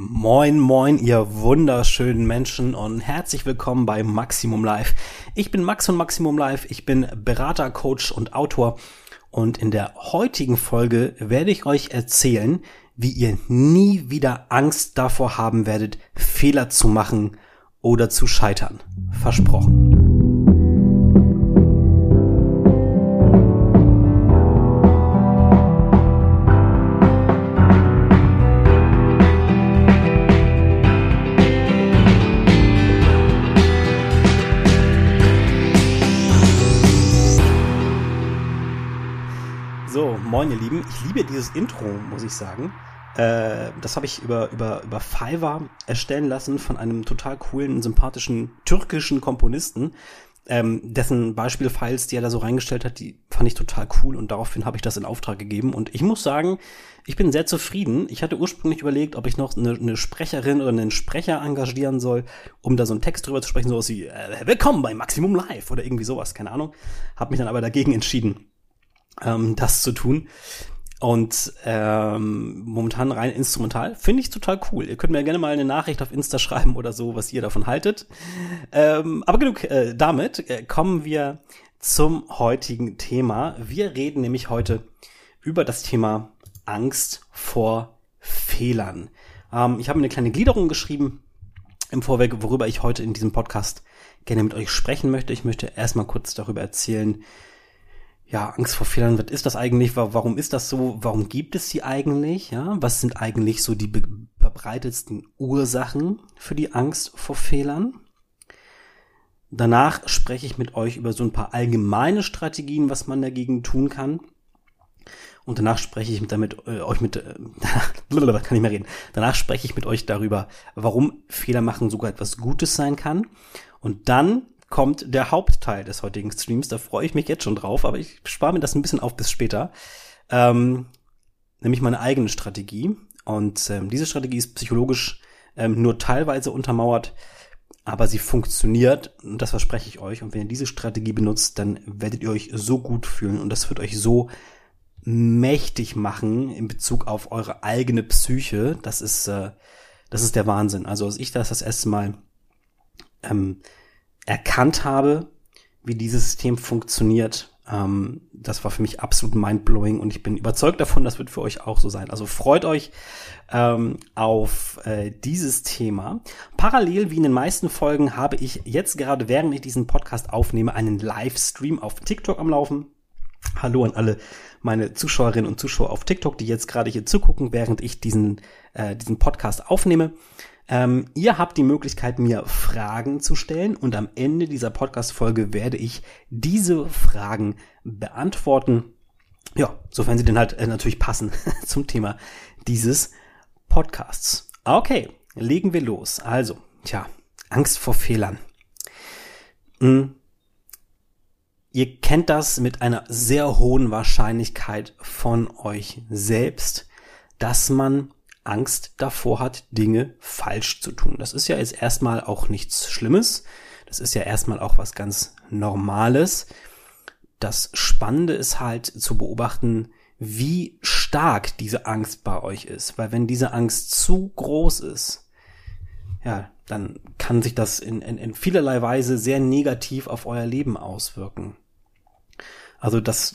Moin, moin, ihr wunderschönen Menschen und herzlich willkommen bei Maximum Life. Ich bin Max von Maximum Life, ich bin Berater, Coach und Autor und in der heutigen Folge werde ich euch erzählen, wie ihr nie wieder Angst davor haben werdet, Fehler zu machen oder zu scheitern. Versprochen. Moin ihr Lieben, ich liebe dieses Intro, muss ich sagen. Das habe ich über Fiverr erstellen lassen von einem total coolen, sympathischen türkischen Komponisten, dessen Beispielfiles, die er da so reingestellt hat, die fand ich total cool und daraufhin habe ich das in Auftrag gegeben. Und ich muss sagen, ich bin sehr zufrieden. Ich hatte ursprünglich überlegt, ob ich noch eine Sprecherin oder einen Sprecher engagieren soll, um da so einen Text drüber zu sprechen, sowas wie Willkommen bei Maximum Live oder irgendwie sowas, keine Ahnung. Habe mich dann aber dagegen entschieden, das zu tun. Und momentan rein instrumental. Finde ich total cool. Ihr könnt mir gerne mal eine Nachricht auf Insta schreiben oder so, was ihr davon haltet. Aber genug damit. Kommen wir zum heutigen Thema. Wir reden nämlich heute über das Thema Angst vor Fehlern. Ich habe mir eine kleine Gliederung geschrieben im Vorweg, worüber ich heute in diesem Podcast gerne mit euch sprechen möchte. Ich möchte erstmal kurz darüber erzählen, ja, Angst vor Fehlern, was ist das eigentlich? Warum ist das so? Warum gibt es sie eigentlich? Ja, was sind eigentlich so die verbreitetsten Ursachen für die Angst vor Fehlern? Danach spreche ich mit euch über so ein paar allgemeine Strategien, was man dagegen tun kann. Und danach spreche ich Danach spreche ich mit euch darüber, warum Fehler machen sogar etwas Gutes sein kann. Und dann kommt der Hauptteil des heutigen Streams. Da freue ich mich jetzt schon drauf, aber ich spare mir das ein bisschen auf bis später. Nämlich meine eigene Strategie. Und diese Strategie ist psychologisch nur teilweise untermauert, aber sie funktioniert. Und das verspreche ich euch. Und wenn ihr diese Strategie benutzt, dann werdet ihr euch so gut fühlen. Und das wird euch so mächtig machen in Bezug auf eure eigene Psyche. Das ist der Wahnsinn. Also als ich das erste Mal erkannt habe, wie dieses System funktioniert, das war für mich absolut mindblowing und ich bin überzeugt davon, das wird für euch auch so sein. Also freut euch auf dieses Thema. Parallel, wie in den meisten Folgen, habe ich jetzt gerade, während ich diesen Podcast aufnehme, einen Livestream auf TikTok am Laufen. Hallo an alle meine Zuschauerinnen und Zuschauer auf TikTok, die jetzt gerade hier zugucken, während ich diesen Podcast aufnehme. Ihr habt die Möglichkeit, mir Fragen zu stellen und am Ende dieser Podcast-Folge werde ich diese Fragen beantworten. Ja, sofern sie denn halt natürlich passen zum Thema dieses Podcasts. Okay, legen wir los. Also, Angst vor Fehlern. Ihr kennt das mit einer sehr hohen Wahrscheinlichkeit von euch selbst, dass man Angst davor hat, Dinge falsch zu tun. Das ist ja jetzt erstmal auch nichts Schlimmes. Das ist ja erstmal auch was ganz Normales. Das Spannende ist halt zu beobachten, wie stark diese Angst bei euch ist. Weil wenn diese Angst zu groß ist, ja, dann kann sich das in vielerlei Weise sehr negativ auf euer Leben auswirken. Also das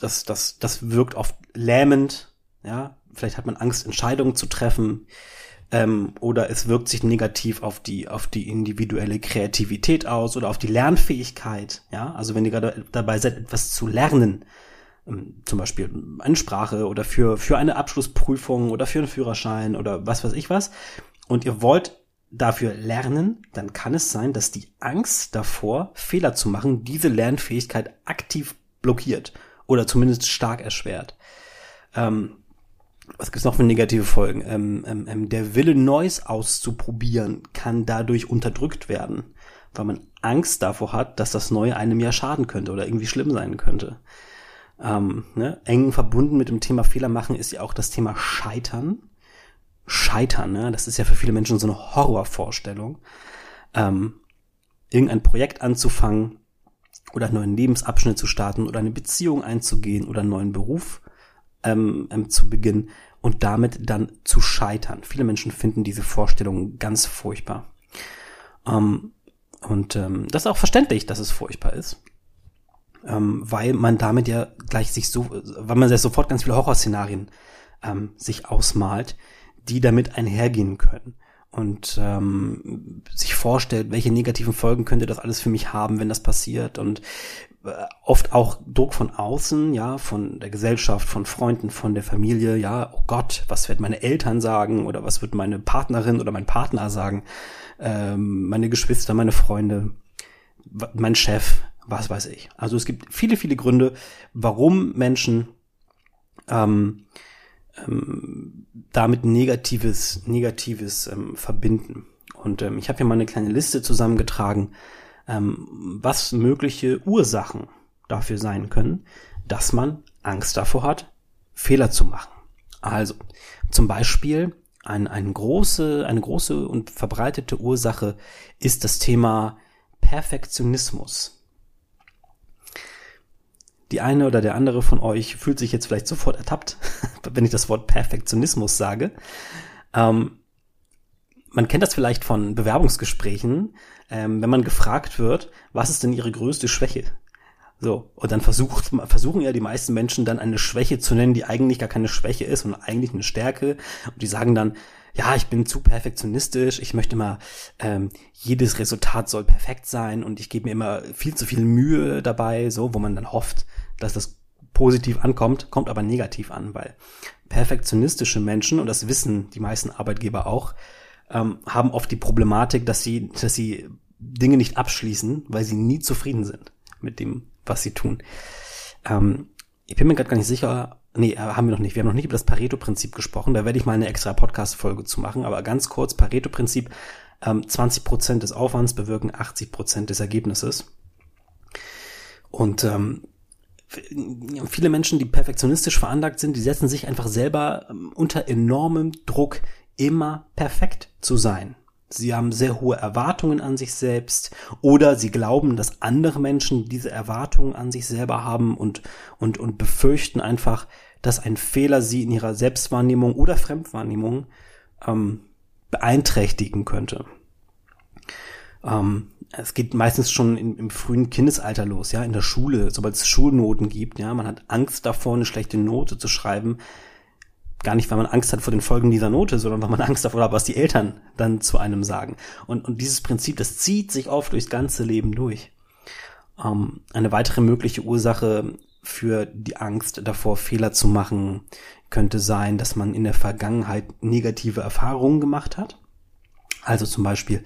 wirkt oft lähmend, ja. Vielleicht hat man Angst, Entscheidungen zu treffen, oder es wirkt sich negativ auf die individuelle Kreativität aus oder auf die Lernfähigkeit. Ja, also wenn ihr gerade dabei seid, etwas zu lernen, zum Beispiel eine Sprache oder für eine Abschlussprüfung oder für einen Führerschein oder was weiß ich was, und ihr wollt dafür lernen, dann kann es sein, dass die Angst davor, Fehler zu machen, diese Lernfähigkeit aktiv blockiert oder zumindest stark erschwert. Was gibt's noch für negative Folgen? Der Wille, Neues auszuprobieren, kann dadurch unterdrückt werden, weil man Angst davor hat, dass das Neue einem ja schaden könnte oder irgendwie schlimm sein könnte. Eng verbunden mit dem Thema Fehler machen ist ja auch das Thema Scheitern. Das ist ja für viele Menschen so eine Horrorvorstellung. Irgendein Projekt anzufangen oder einen neuen Lebensabschnitt zu starten oder eine Beziehung einzugehen oder einen neuen Beruf zu Beginn, und damit dann zu scheitern. Viele Menschen finden diese Vorstellung ganz furchtbar. Das ist auch verständlich, dass es furchtbar ist, weil man damit ja gleich weil man ja sofort ganz viele Horrorszenarien sich ausmalt, die damit einhergehen können. Und sich vorstellt, welche negativen Folgen könnte das alles für mich haben, wenn das passiert. Und oft auch Druck von außen, ja, von der Gesellschaft, von Freunden, von der Familie, ja, oh Gott, was werden meine Eltern sagen oder was wird meine Partnerin oder mein Partner sagen, meine Geschwister, meine Freunde, mein Chef, was weiß ich. Also es gibt viele, viele Gründe, warum Menschen damit Negatives verbinden. Und ich habe hier mal eine kleine Liste zusammengetragen, was mögliche Ursachen dafür sein können, dass man Angst davor hat, Fehler zu machen. Also zum Beispiel eine große und verbreitete Ursache ist das Thema Perfektionismus. Die eine oder der andere von euch fühlt sich jetzt vielleicht sofort ertappt, wenn ich das Wort Perfektionismus sage. Man kennt das vielleicht von Bewerbungsgesprächen, wenn man gefragt wird, was ist denn ihre größte Schwäche? So, und dann versuchen ja die meisten Menschen dann eine Schwäche zu nennen, die eigentlich gar keine Schwäche ist und eigentlich eine Stärke. Und die sagen dann, ja, ich bin zu perfektionistisch, ich möchte immer, jedes Resultat soll perfekt sein und ich gebe mir immer viel zu viel Mühe dabei, so, wo man dann hofft, dass das positiv ankommt, kommt aber negativ an, weil perfektionistische Menschen, und das wissen die meisten Arbeitgeber auch, haben oft die Problematik, dass sie Dinge nicht abschließen, weil sie nie zufrieden sind mit dem, was sie tun. Ich bin mir gerade gar nicht sicher, wir haben noch nicht über das Pareto-Prinzip gesprochen, da werde ich mal eine extra Podcast-Folge zu machen, aber ganz kurz, Pareto-Prinzip, 20% des Aufwands bewirken 80% des Ergebnisses. Und viele Menschen, die perfektionistisch veranlagt sind, die setzen sich einfach selber unter enormem Druck, immer perfekt zu sein. Sie haben sehr hohe Erwartungen an sich selbst oder sie glauben, dass andere Menschen diese Erwartungen an sich selber haben und befürchten einfach, dass ein Fehler sie in ihrer Selbstwahrnehmung oder Fremdwahrnehmung beeinträchtigen könnte. Es geht meistens schon im frühen Kindesalter los, ja, in der Schule, sobald es Schulnoten gibt, ja, man hat Angst davor, eine schlechte Note zu schreiben. Gar nicht, weil man Angst hat vor den Folgen dieser Note, sondern weil man Angst davor hat, was die Eltern dann zu einem sagen. Und dieses Prinzip, das zieht sich oft durchs ganze Leben durch. Eine weitere mögliche Ursache für die Angst davor, Fehler zu machen, könnte sein, dass man in der Vergangenheit negative Erfahrungen gemacht hat. Also zum Beispiel,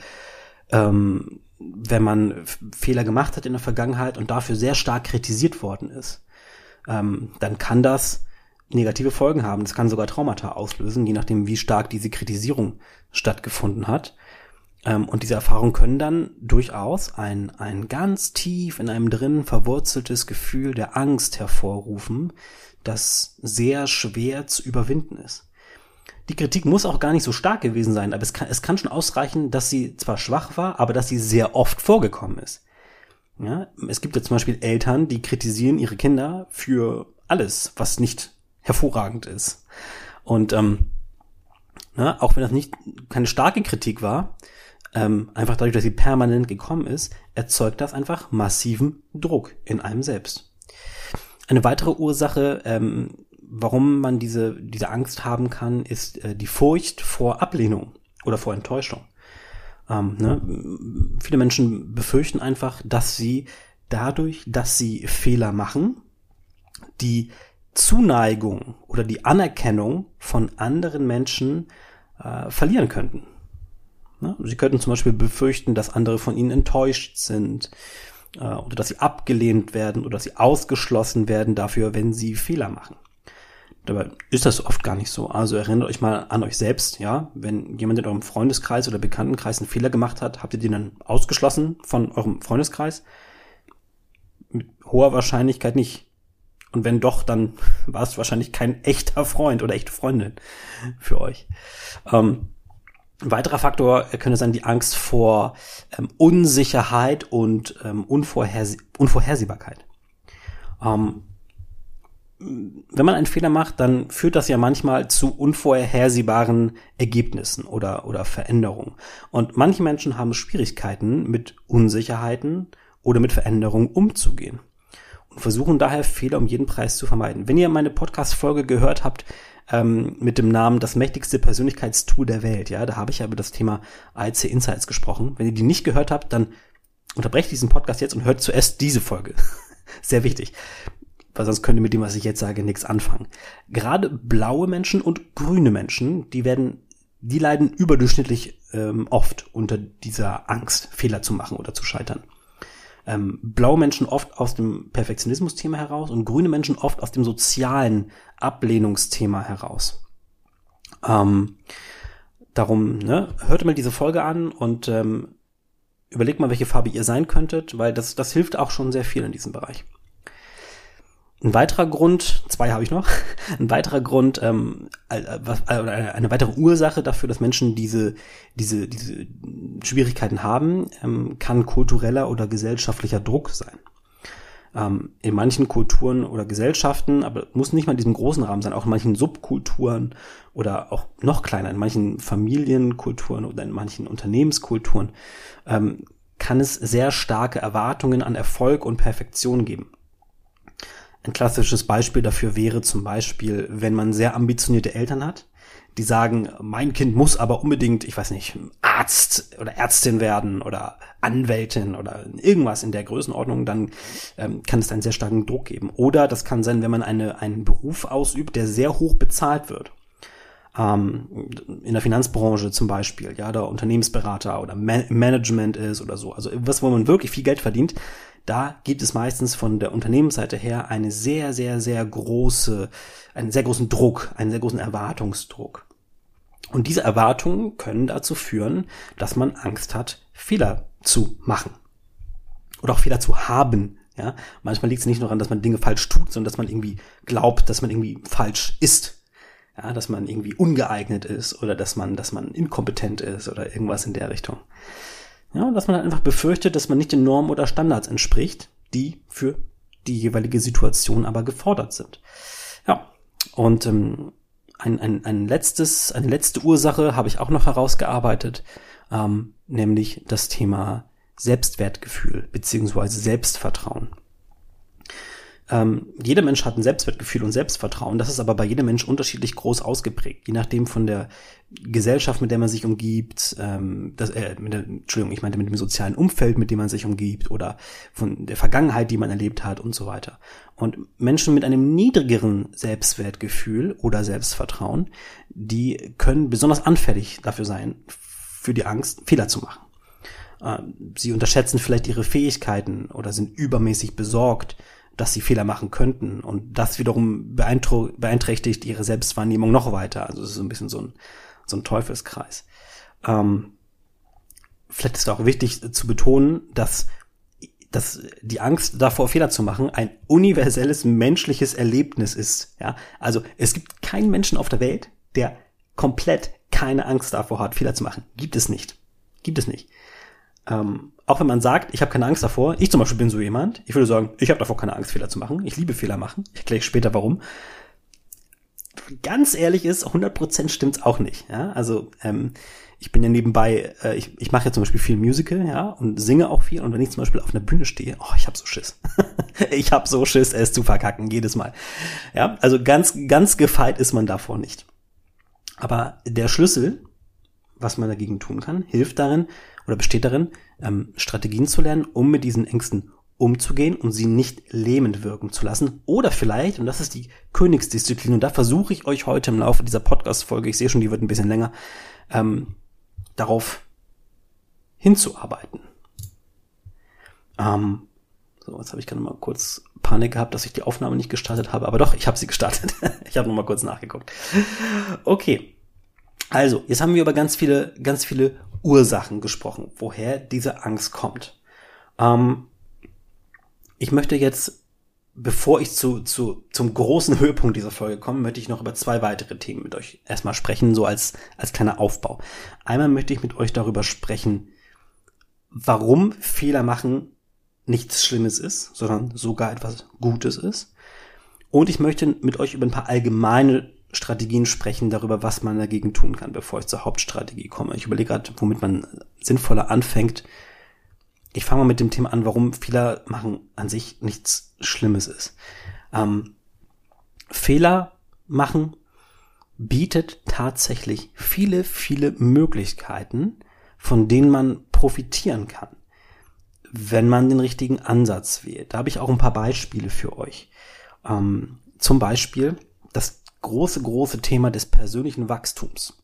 wenn man Fehler gemacht hat in der Vergangenheit und dafür sehr stark kritisiert worden ist, dann kann das negative Folgen haben. Das kann sogar Traumata auslösen, je nachdem, wie stark diese Kritisierung stattgefunden hat. Und diese Erfahrungen können dann durchaus ein ganz tief in einem drin verwurzeltes Gefühl der Angst hervorrufen, das sehr schwer zu überwinden ist. Die Kritik muss auch gar nicht so stark gewesen sein, aber es kann schon ausreichen, dass sie zwar schwach war, aber dass sie sehr oft vorgekommen ist. Ja, es gibt ja zum Beispiel Eltern, die kritisieren ihre Kinder für alles, was nicht hervorragend ist. Und auch wenn das keine starke Kritik war, einfach dadurch, dass sie permanent gekommen ist, erzeugt das einfach massiven Druck in einem selbst. Eine weitere Ursache, warum man diese Angst haben kann, ist die Furcht vor Ablehnung oder vor Enttäuschung. Viele Menschen befürchten einfach, dass sie dadurch, dass sie Fehler machen, die Zuneigung oder die Anerkennung von anderen Menschen verlieren könnten. Ne? Sie könnten zum Beispiel befürchten, dass andere von ihnen enttäuscht sind oder dass sie abgelehnt werden oder dass sie ausgeschlossen werden dafür, wenn sie Fehler machen. Dabei ist das oft gar nicht so. Also erinnert euch mal an euch selbst, ja? Wenn jemand in eurem Freundeskreis oder Bekanntenkreis einen Fehler gemacht hat, habt ihr den dann ausgeschlossen von eurem Freundeskreis? Mit hoher Wahrscheinlichkeit nicht. Und wenn doch, dann war es wahrscheinlich kein echter Freund oder echte Freundin für euch. Ein weiterer Faktor könnte sein die Angst vor Unsicherheit und Unvorhersehbarkeit. wenn man einen Fehler macht, dann führt das ja manchmal zu unvorhersehbaren Ergebnissen oder Veränderungen. Und manche Menschen haben Schwierigkeiten, mit Unsicherheiten oder mit Veränderungen umzugehen und versuchen daher, Fehler um jeden Preis zu vermeiden. Wenn ihr meine Podcast-Folge gehört habt, mit dem Namen Das mächtigste Persönlichkeitstool der Welt, ja, da habe ich ja über das Thema IC Insights gesprochen. Wenn ihr die nicht gehört habt, dann unterbrecht diesen Podcast jetzt und hört zuerst diese Folge. Sehr wichtig. Weil sonst könnt ihr mit dem, was ich jetzt sage, nichts anfangen. Gerade blaue Menschen und grüne Menschen, die leiden überdurchschnittlich oft unter dieser Angst, Fehler zu machen oder zu scheitern. Blaue Menschen oft aus dem Perfektionismus-Thema heraus und grüne Menschen oft aus dem sozialen Ablehnungsthema heraus. Darum, ne, hört mal diese Folge an und überlegt mal, welche Farbe ihr sein könntet, weil das hilft auch schon sehr viel in diesem Bereich. Ein weiterer Grund, zwei habe ich noch, ein weiterer Grund, eine weitere Ursache dafür, dass Menschen diese Schwierigkeiten haben, kann kultureller oder gesellschaftlicher Druck sein. In manchen Kulturen oder Gesellschaften, aber muss nicht mal in diesem großen Rahmen sein, auch in manchen Subkulturen oder auch noch kleiner, in manchen Familienkulturen oder in manchen Unternehmenskulturen, kann es sehr starke Erwartungen an Erfolg und Perfektion geben. Ein klassisches Beispiel dafür wäre zum Beispiel, wenn man sehr ambitionierte Eltern hat, die sagen, mein Kind muss aber unbedingt, ich weiß nicht, Arzt oder Ärztin werden oder Anwältin oder irgendwas in der Größenordnung, dann kann es einen sehr starken Druck geben. Oder das kann sein, wenn man einen Beruf ausübt, der sehr hoch bezahlt wird. In der Finanzbranche zum Beispiel, ja, da Unternehmensberater oder Management ist oder so. Also was, wo man wirklich viel Geld verdient, da gibt es meistens von der Unternehmensseite her einen sehr großen Druck, einen sehr großen Erwartungsdruck. Und diese Erwartungen können dazu führen, dass man Angst hat, Fehler zu machen. Oder auch Fehler zu haben. Ja? Manchmal liegt es nicht nur daran, dass man Dinge falsch tut, sondern dass man irgendwie glaubt, dass man irgendwie falsch ist. Ja? Dass man irgendwie ungeeignet ist oder dass man inkompetent ist oder irgendwas in der Richtung. Ja, dass man halt einfach befürchtet, dass man nicht den Normen oder Standards entspricht, die für die jeweilige Situation aber gefordert sind. Ja, und eine letzte Ursache habe ich auch noch herausgearbeitet, nämlich das Thema Selbstwertgefühl beziehungsweise Selbstvertrauen. Jeder Mensch hat ein Selbstwertgefühl und Selbstvertrauen. Das ist aber bei jedem Mensch unterschiedlich groß ausgeprägt, je nachdem von der Gesellschaft, mit der man sich umgibt, mit dem sozialen Umfeld, mit dem man sich umgibt oder von der Vergangenheit, die man erlebt hat und so weiter. Und Menschen mit einem niedrigeren Selbstwertgefühl oder Selbstvertrauen, die können besonders anfällig dafür sein, für die Angst, Fehler zu machen. Sie unterschätzen vielleicht ihre Fähigkeiten oder sind übermäßig besorgt, dass sie Fehler machen könnten. Und das wiederum beeinträchtigt ihre Selbstwahrnehmung noch weiter. Also es ist ein bisschen so ein Teufelskreis. Vielleicht ist es auch wichtig zu betonen, dass die Angst davor, Fehler zu machen, ein universelles menschliches Erlebnis ist. Ja? Also es gibt keinen Menschen auf der Welt, der komplett keine Angst davor hat, Fehler zu machen. Gibt es nicht. Auch wenn man sagt, ich habe keine Angst davor, ich zum Beispiel bin so jemand, ich würde sagen, ich habe davor keine Angst, Fehler zu machen, ich liebe Fehler machen, ich erkläre später warum. Ganz ehrlich ist, 100% stimmt's auch nicht. Ja? Also ich bin ja nebenbei, ich mache ja zum Beispiel viel Musical, ja, und singe auch viel, und wenn ich zum Beispiel auf einer Bühne stehe, ich habe so Schiss. Ich habe so Schiss, es zu verkacken, jedes Mal. Ja, also ganz, ganz gefeit ist man davor nicht. Aber der Schlüssel, was man dagegen tun kann, besteht darin, Strategien zu lernen, um mit diesen Ängsten umzugehen, um sie nicht lähmend wirken zu lassen. Oder vielleicht, und das ist die Königsdisziplin, und da versuche ich euch heute im Laufe dieser Podcast-Folge, ich sehe schon, die wird ein bisschen länger, darauf hinzuarbeiten. Jetzt habe ich gerade mal kurz Panik gehabt, dass ich die Aufnahme nicht gestartet habe, aber doch, ich habe sie gestartet. Ich habe nochmal kurz nachgeguckt. Okay. Also, jetzt haben wir über ganz viele Ursachen gesprochen, woher diese Angst kommt. Ich möchte jetzt, bevor ich zum großen Höhepunkt dieser Folge komme, möchte ich noch über zwei weitere Themen mit euch erstmal sprechen, so als kleiner Aufbau. Einmal möchte ich mit euch darüber sprechen, warum Fehler machen nichts Schlimmes ist, sondern sogar etwas Gutes ist. Und ich möchte mit euch über ein paar allgemeine Strategien sprechen, darüber, was man dagegen tun kann, bevor ich zur Hauptstrategie komme. Ich überlege gerade, womit man sinnvoller anfängt. Ich fange mal mit dem Thema an, warum Fehler machen an sich nichts Schlimmes ist. Fehler machen bietet tatsächlich viele, viele Möglichkeiten, von denen man profitieren kann, wenn man den richtigen Ansatz wählt. Da habe ich auch ein paar Beispiele für euch. Zum Beispiel das große Thema des persönlichen Wachstums.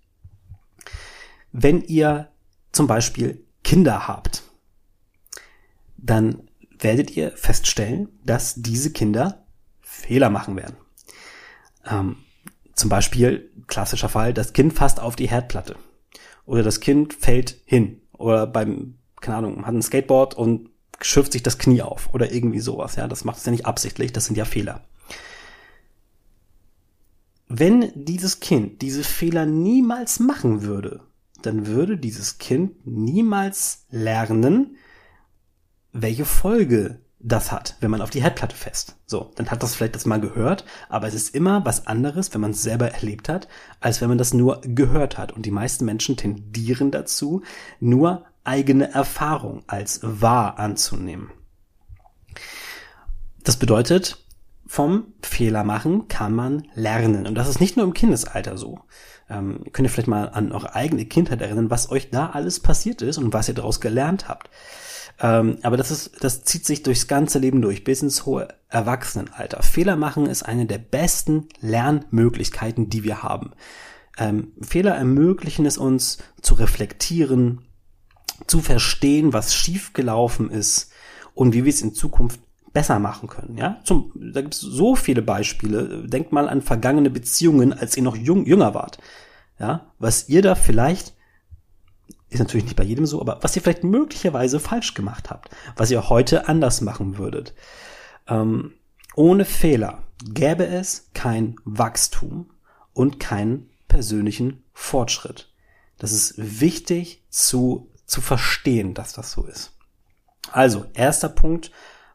Wenn ihr zum Beispiel Kinder habt, dann werdet ihr feststellen, dass diese Kinder Fehler machen werden. Zum Beispiel, klassischer Fall, das Kind fasst auf die Herdplatte. Oder das Kind fällt hin. Oder hat ein Skateboard und schürft sich das Knie auf. Oder irgendwie sowas. Ja, das macht es ja nicht absichtlich, das sind ja Fehler. Wenn dieses Kind diese Fehler niemals machen würde, dann würde dieses Kind niemals lernen, welche Folge das hat, wenn man auf die Herdplatte fest. So, dann hat das vielleicht das mal gehört, aber es ist immer was anderes, wenn man es selber erlebt hat, als wenn man das nur gehört hat. Und die meisten Menschen tendieren dazu, nur eigene Erfahrung als wahr anzunehmen. Das bedeutet, vom Fehler machen kann man lernen. Und das ist nicht nur im Kindesalter so. Könnt ihr vielleicht mal an eure eigene Kindheit erinnern, was euch da alles passiert ist und was ihr daraus gelernt habt. Aber das zieht sich durchs ganze Leben durch, bis ins hohe Erwachsenenalter. Fehler machen ist eine der besten Lernmöglichkeiten, die wir haben. Fehler ermöglichen es uns, zu reflektieren, zu verstehen, was schiefgelaufen ist und wie wir es in Zukunft besser machen können. Ja, da gibt es so viele Beispiele. Denkt mal an vergangene Beziehungen, als ihr noch jünger wart. Ja, was ihr da vielleicht, ist natürlich nicht bei jedem so, aber was ihr vielleicht möglicherweise falsch gemacht habt, was ihr heute anders machen würdet. Ohne Fehler gäbe es kein Wachstum und keinen persönlichen Fortschritt. Das ist wichtig zu verstehen, dass das so ist. Also, erster Punkt,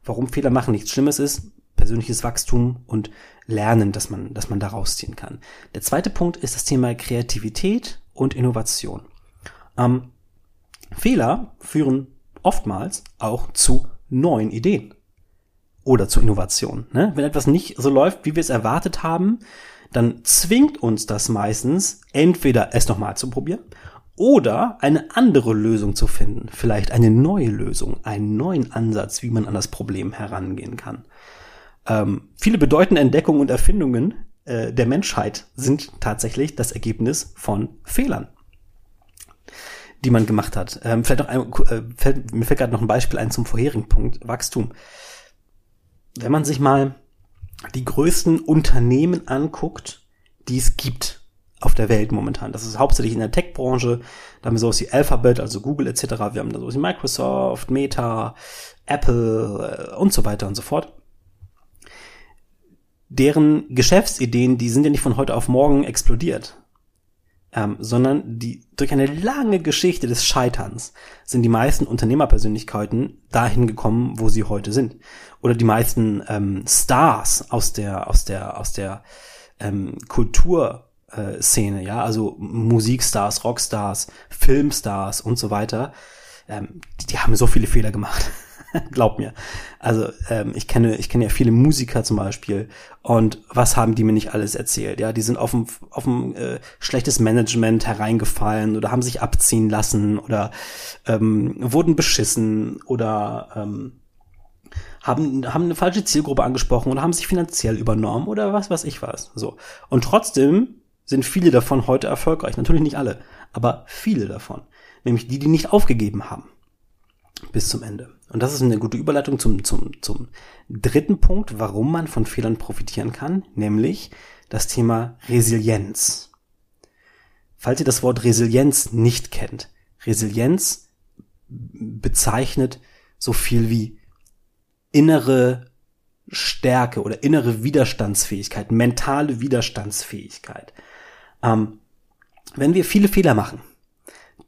warum Fehler machen nichts Schlimmes ist, persönliches Wachstum und Lernen, dass man da rausziehen kann. Der zweite Punkt ist das Thema Kreativität und Innovation. Fehler führen oftmals auch zu neuen Ideen oder zu Innovationen. Ne? Wenn etwas nicht so läuft, wie wir es erwartet haben, dann zwingt uns das meistens, entweder es nochmal zu probieren oder eine andere Lösung zu finden. Vielleicht eine neue Lösung, einen neuen Ansatz, wie man an das Problem herangehen kann. Viele bedeutende Entdeckungen und Erfindungen der Menschheit sind tatsächlich das Ergebnis von Fehlern, die man gemacht hat. Mir fällt gerade noch ein Beispiel ein zum vorherigen Punkt, Wachstum. Wenn man sich mal die größten Unternehmen anguckt, die es gibt auf der Welt momentan. Das ist hauptsächlich in der Tech-Branche. Da haben wir sowas wie Alphabet, also Google etc. Wir haben da sowas wie Microsoft, Meta, Apple und so weiter und so fort. Deren Geschäftsideen, die sind ja nicht von heute auf morgen explodiert. Sondern durch eine lange Geschichte des Scheiterns sind die meisten Unternehmerpersönlichkeiten dahin gekommen, wo sie heute sind. Oder die meisten Stars aus der Kulturszene, ja, also Musikstars, Rockstars, Filmstars und so weiter, die haben so viele Fehler gemacht. Glaubt mir. Also ich kenne ja viele Musiker zum Beispiel und was haben die mir nicht alles erzählt? Ja, die sind auf ein schlechtes Management hereingefallen oder haben sich abziehen lassen oder wurden beschissen oder haben eine falsche Zielgruppe angesprochen oder haben sich finanziell übernommen oder was weiß ich was. So. Und trotzdem sind viele davon heute erfolgreich. Natürlich nicht alle, aber viele davon. Nämlich die nicht aufgegeben haben. Bis zum Ende. Und das ist eine gute Überleitung zum dritten Punkt, warum man von Fehlern profitieren kann, nämlich das Thema Resilienz. Falls ihr das Wort Resilienz nicht kennt, Resilienz bezeichnet so viel wie innere Stärke oder innere Widerstandsfähigkeit, mentale Widerstandsfähigkeit. Wenn wir viele Fehler machen,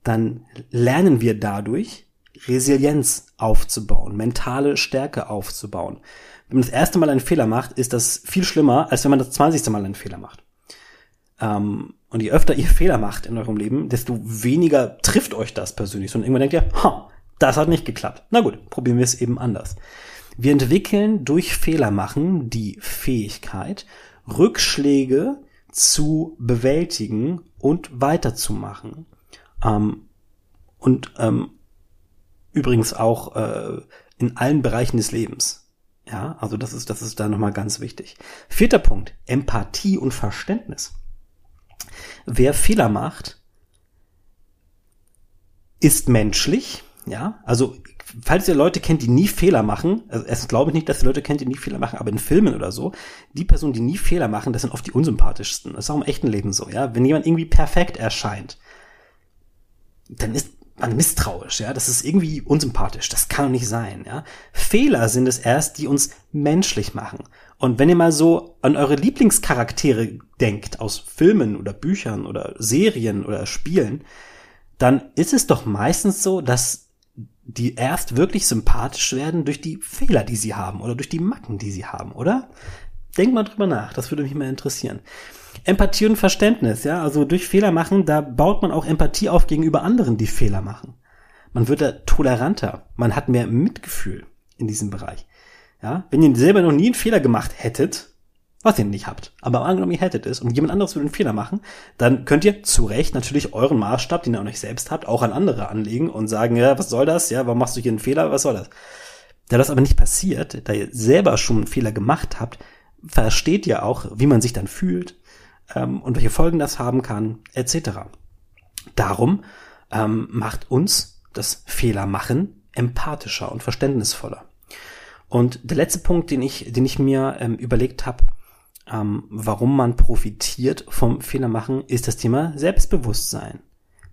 dann lernen wir dadurch, Resilienz aufzubauen, mentale Stärke aufzubauen. Wenn man das erste Mal einen Fehler macht, ist das viel schlimmer, als wenn man das 20. Mal einen Fehler macht. Und je öfter ihr Fehler macht in eurem Leben, desto weniger trifft euch das persönlich. Und irgendwann denkt ihr, das hat nicht geklappt. Na gut, probieren wir es eben anders. Wir entwickeln durch Fehler machen die Fähigkeit, Rückschläge zu bewältigen und weiterzumachen. Übrigens auch in allen Bereichen des Lebens. Ja, also das ist da nochmal ganz wichtig. 4. Punkt, Empathie und Verständnis. Wer Fehler macht, ist menschlich. Ja, also falls ihr Leute kennt, die nie Fehler machen, also erstens glaube ich nicht, dass ihr Leute kennt, die nie Fehler machen, aber in Filmen oder so, die Personen, die nie Fehler machen, das sind oft die unsympathischsten. Das ist auch im echten Leben so, ja. Wenn jemand irgendwie perfekt erscheint, dann ist man misstrauisch, ja. Das ist irgendwie unsympathisch. Das kann doch nicht sein, ja. Fehler sind es erst, die uns menschlich machen. Und wenn ihr mal so an eure Lieblingscharaktere denkt, aus Filmen oder Büchern oder Serien oder Spielen, dann ist es doch meistens so, dass die erst wirklich sympathisch werden durch die Fehler, die sie haben oder durch die Macken, die sie haben, oder? Denkt mal drüber nach, das würde mich mal interessieren. Empathie und Verständnis, ja, also durch Fehler machen, da baut man auch Empathie auf gegenüber anderen, die Fehler machen. Man wird da toleranter, man hat mehr Mitgefühl in diesem Bereich. Ja, wenn ihr selber noch nie einen Fehler gemacht hättet, was ihr nicht habt, aber angenommen ihr hättet es und jemand anderes würde einen Fehler machen, dann könnt ihr zu Recht natürlich euren Maßstab, den ihr an euch selbst habt, auch an andere anlegen und sagen, ja, was soll das? Ja, warum machst du hier einen Fehler? Was soll das? Da das aber nicht passiert, da ihr selber schon einen Fehler gemacht habt, versteht ihr auch, wie man sich dann fühlt und welche Folgen das haben kann, etc. Darum macht uns das Fehlermachen empathischer und verständnisvoller. Und der letzte Punkt, den ich mir überlegt habe, warum man profitiert vom Fehlermachen, ist das Thema Selbstbewusstsein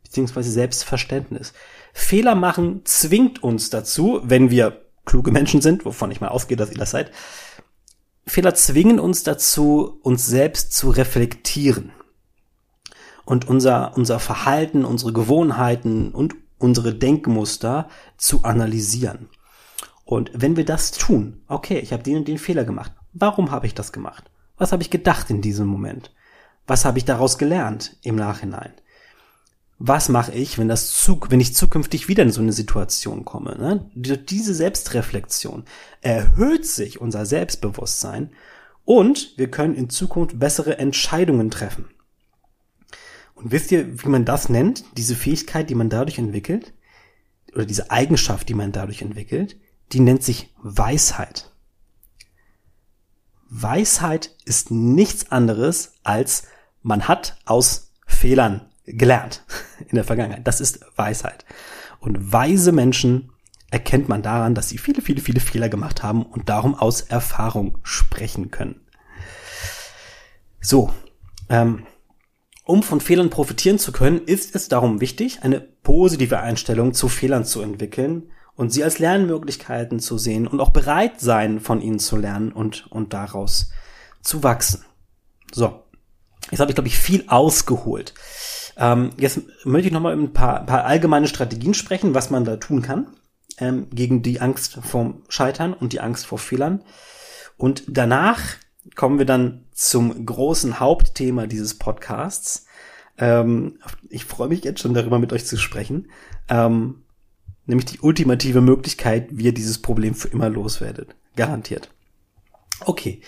beziehungsweise Selbstverständnis. Fehlermachen zwingt uns dazu, wenn wir kluge Menschen sind, wovon ich mal ausgehe, dass ihr das seid. Fehler zwingen uns dazu, uns selbst zu reflektieren und unser Verhalten, unsere Gewohnheiten und unsere Denkmuster zu analysieren. Und wenn wir das tun, okay, ich habe den und den Fehler gemacht. Warum habe ich das gemacht? Was habe ich gedacht in diesem Moment? Was habe ich daraus gelernt im Nachhinein? Was mache ich, wenn ich zukünftig wieder in so eine Situation komme? Ne? Diese Selbstreflexion erhöht sich unser Selbstbewusstsein und wir können in Zukunft bessere Entscheidungen treffen. Und wisst ihr, wie man das nennt? Diese Fähigkeit, die man dadurch entwickelt? Oder diese Eigenschaft, die man dadurch entwickelt? Die nennt sich Weisheit. Weisheit ist nichts anderes, als man hat aus Fehlern gelernt in der Vergangenheit. Das ist Weisheit. Und weise Menschen erkennt man daran, dass sie viele, viele, viele Fehler gemacht haben und darum aus Erfahrung sprechen können. So, um von Fehlern profitieren zu können, ist es darum wichtig, eine positive Einstellung zu Fehlern zu entwickeln, und sie als Lernmöglichkeiten zu sehen und auch bereit sein, von ihnen zu lernen und daraus zu wachsen. So, jetzt habe ich, glaube ich, viel ausgeholt. Jetzt möchte ich nochmal über ein paar allgemeine Strategien sprechen, was man da tun kann gegen die Angst vorm Scheitern und die Angst vor Fehlern. Und danach kommen wir dann zum großen Hauptthema dieses Podcasts. Ich freue mich jetzt schon darüber, mit euch zu sprechen. Nämlich die ultimative Möglichkeit, wie ihr dieses Problem für immer loswerdet. Garantiert. Okay,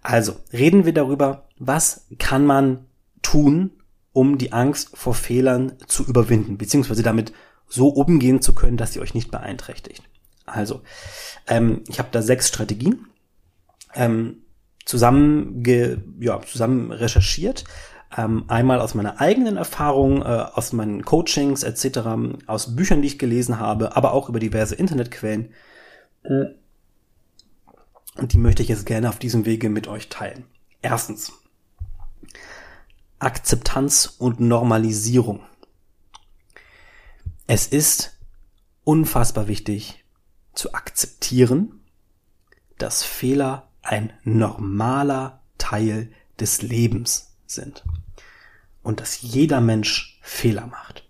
also reden wir darüber, was kann man tun, um die Angst vor Fehlern zu überwinden, beziehungsweise damit so umgehen zu können, dass sie euch nicht beeinträchtigt. Also, ich habe da 6 Strategien zusammen recherchiert. Einmal aus meiner eigenen Erfahrung, aus meinen Coachings etc., aus Büchern, die ich gelesen habe, aber auch über diverse Internetquellen. Und die möchte ich jetzt gerne auf diesem Wege mit euch teilen. Erstens, Akzeptanz und Normalisierung. Es ist unfassbar wichtig zu akzeptieren, dass Fehler ein normaler Teil des Lebens sind. Und dass jeder Mensch Fehler macht.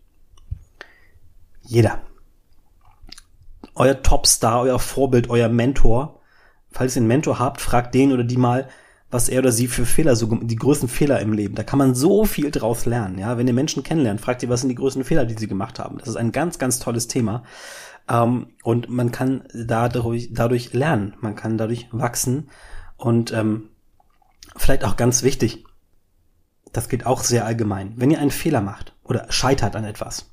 Jeder. euer Topstar, euer Vorbild, euer Mentor. Falls ihr einen Mentor habt, fragt den oder die mal, was er oder sie für Fehler, so die größten Fehler im Leben. Da kann man so viel draus lernen. Ja, wenn ihr Menschen kennenlernt, fragt ihr, was sind die größten Fehler, die sie gemacht haben. Das ist ein ganz, ganz tolles Thema. Und man kann dadurch lernen. Man kann dadurch wachsen. Und vielleicht auch ganz wichtig, das geht auch sehr allgemein. Wenn ihr einen Fehler macht oder scheitert an etwas,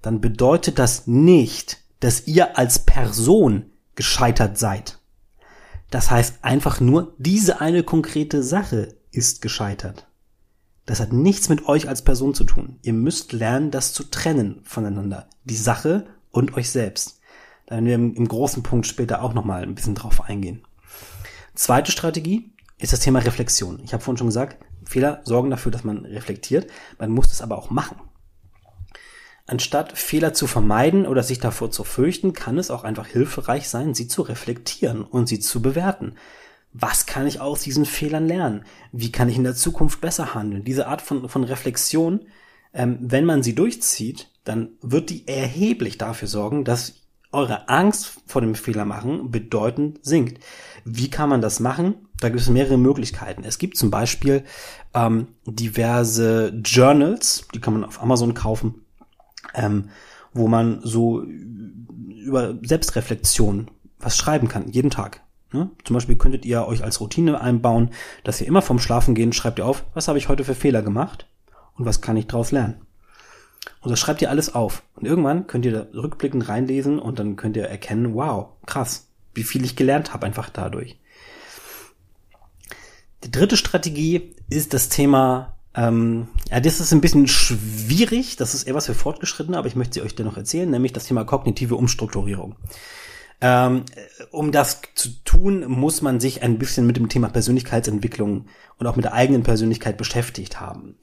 dann bedeutet das nicht, dass ihr als Person gescheitert seid. Das heißt einfach nur, diese eine konkrete Sache ist gescheitert. Das hat nichts mit euch als Person zu tun. Ihr müsst lernen, das zu trennen voneinander. Die Sache und euch selbst. Da werden wir im großen Punkt später auch nochmal ein bisschen drauf eingehen. Zweite Strategie ist das Thema Reflexion. Ich habe vorhin schon gesagt, Fehler sorgen dafür, dass man reflektiert. Man muss das aber auch machen. Anstatt Fehler zu vermeiden oder sich davor zu fürchten, kann es auch einfach hilfreich sein, sie zu reflektieren und sie zu bewerten. Was kann ich aus diesen Fehlern lernen? Wie kann ich in der Zukunft besser handeln? Diese Art von Reflexion, wenn man sie durchzieht, dann wird die erheblich dafür sorgen, dass eure Angst vor dem Fehler machen bedeutend sinkt. Wie kann man das machen? Da gibt es mehrere Möglichkeiten. Es gibt zum Beispiel diverse Journals, die kann man auf Amazon kaufen, wo man so über Selbstreflexion was schreiben kann, jeden Tag. Ne? Zum Beispiel könntet ihr euch als Routine einbauen, dass ihr immer vorm Schlafen gehen, schreibt ihr auf, was habe ich heute für Fehler gemacht und was kann ich daraus lernen. Und das schreibt ihr alles auf. Und irgendwann könnt ihr da rückblickend reinlesen und dann könnt ihr erkennen, wow, krass, wie viel ich gelernt habe einfach dadurch. Die dritte Strategie ist das Thema, das ist ein bisschen schwierig, das ist eher was für Fortgeschrittene, aber ich möchte sie euch dennoch erzählen, nämlich das Thema kognitive Umstrukturierung. Um das zu tun, muss man sich ein bisschen mit dem Thema Persönlichkeitsentwicklung und auch mit der eigenen Persönlichkeit beschäftigt haben.